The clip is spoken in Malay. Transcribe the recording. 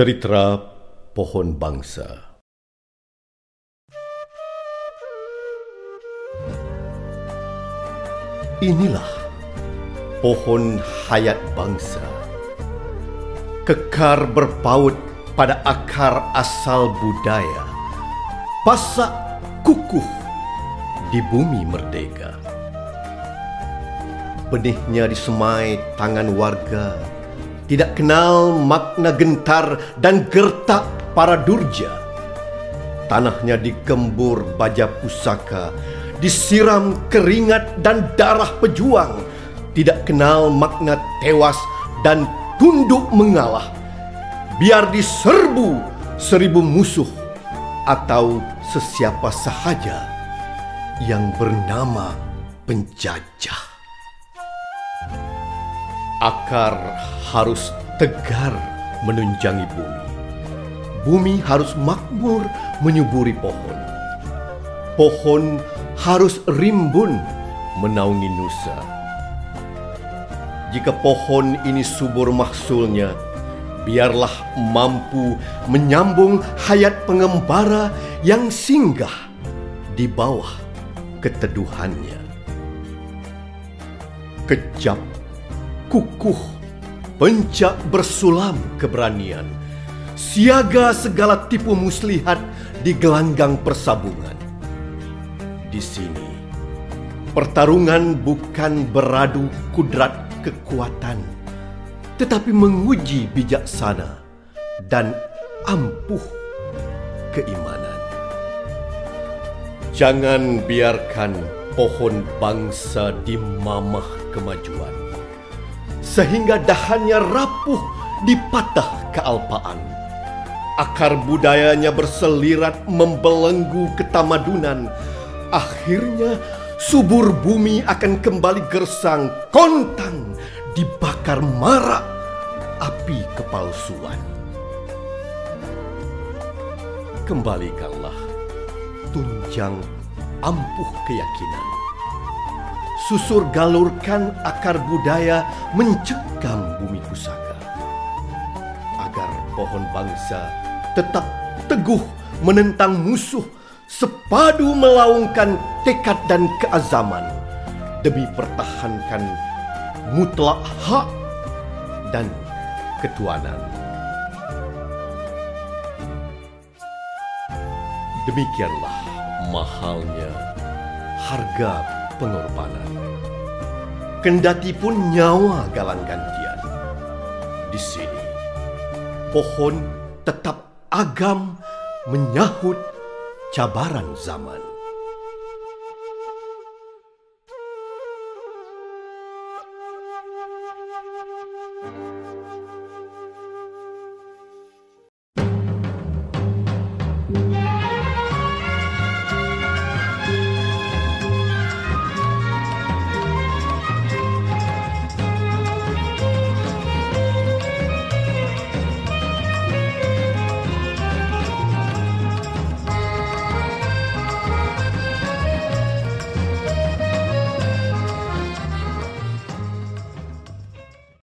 Cerita Pohon Bangsa. Inilah pohon hayat bangsa, kekar berpaut pada akar asal budaya, pasak kukuh di bumi merdeka. Benihnya disemai tangan warga, tidak kenal makna gentar dan gertak para durja. Tanahnya digembur baja pusaka, disiram keringat dan darah pejuang. Tidak kenal makna tewas dan tunduk mengalah. Biar diserbu seribu musuh atau sesiapa sahaja yang bernama penjajah. Akar harus tegar menunjangi bumi. Bumi harus makmur menyuburi pohon. Pohon harus rimbun menaungi nusa. Jika pohon ini subur mahsulnya, biarlah mampu menyambung hayat pengembara yang singgah di bawah keteduhannya. Kejap, kukuh, pencak bersulam keberanian, siaga segala tipu muslihat di gelanggang persabungan. Di sini, pertarungan bukan beradu kudrat kekuatan, tetapi menguji bijaksana dan ampuh keimanan. Jangan biarkan pohon bangsa dimamah kemajuan, sehingga dahannya rapuh dipatah kealpaan. Akar budayanya berselirat membelenggu ketamadunan. Akhirnya subur bumi akan kembali gersang, kontang dibakar marak api kepalsuan. Kembalikanlah tunjang ampuh keyakinan, susur galurkan akar budaya mencekam bumi pusaka, agar pohon bangsa tetap teguh menentang musuh, sepadu melaungkan tekad dan keazaman demi pertahankan mutlak hak dan ketuanan. Demikianlah mahalnya harga pengorbanan, kendati pun nyawa galang gantian. Di sini, pohon tetap agam menyahut cabaran zaman.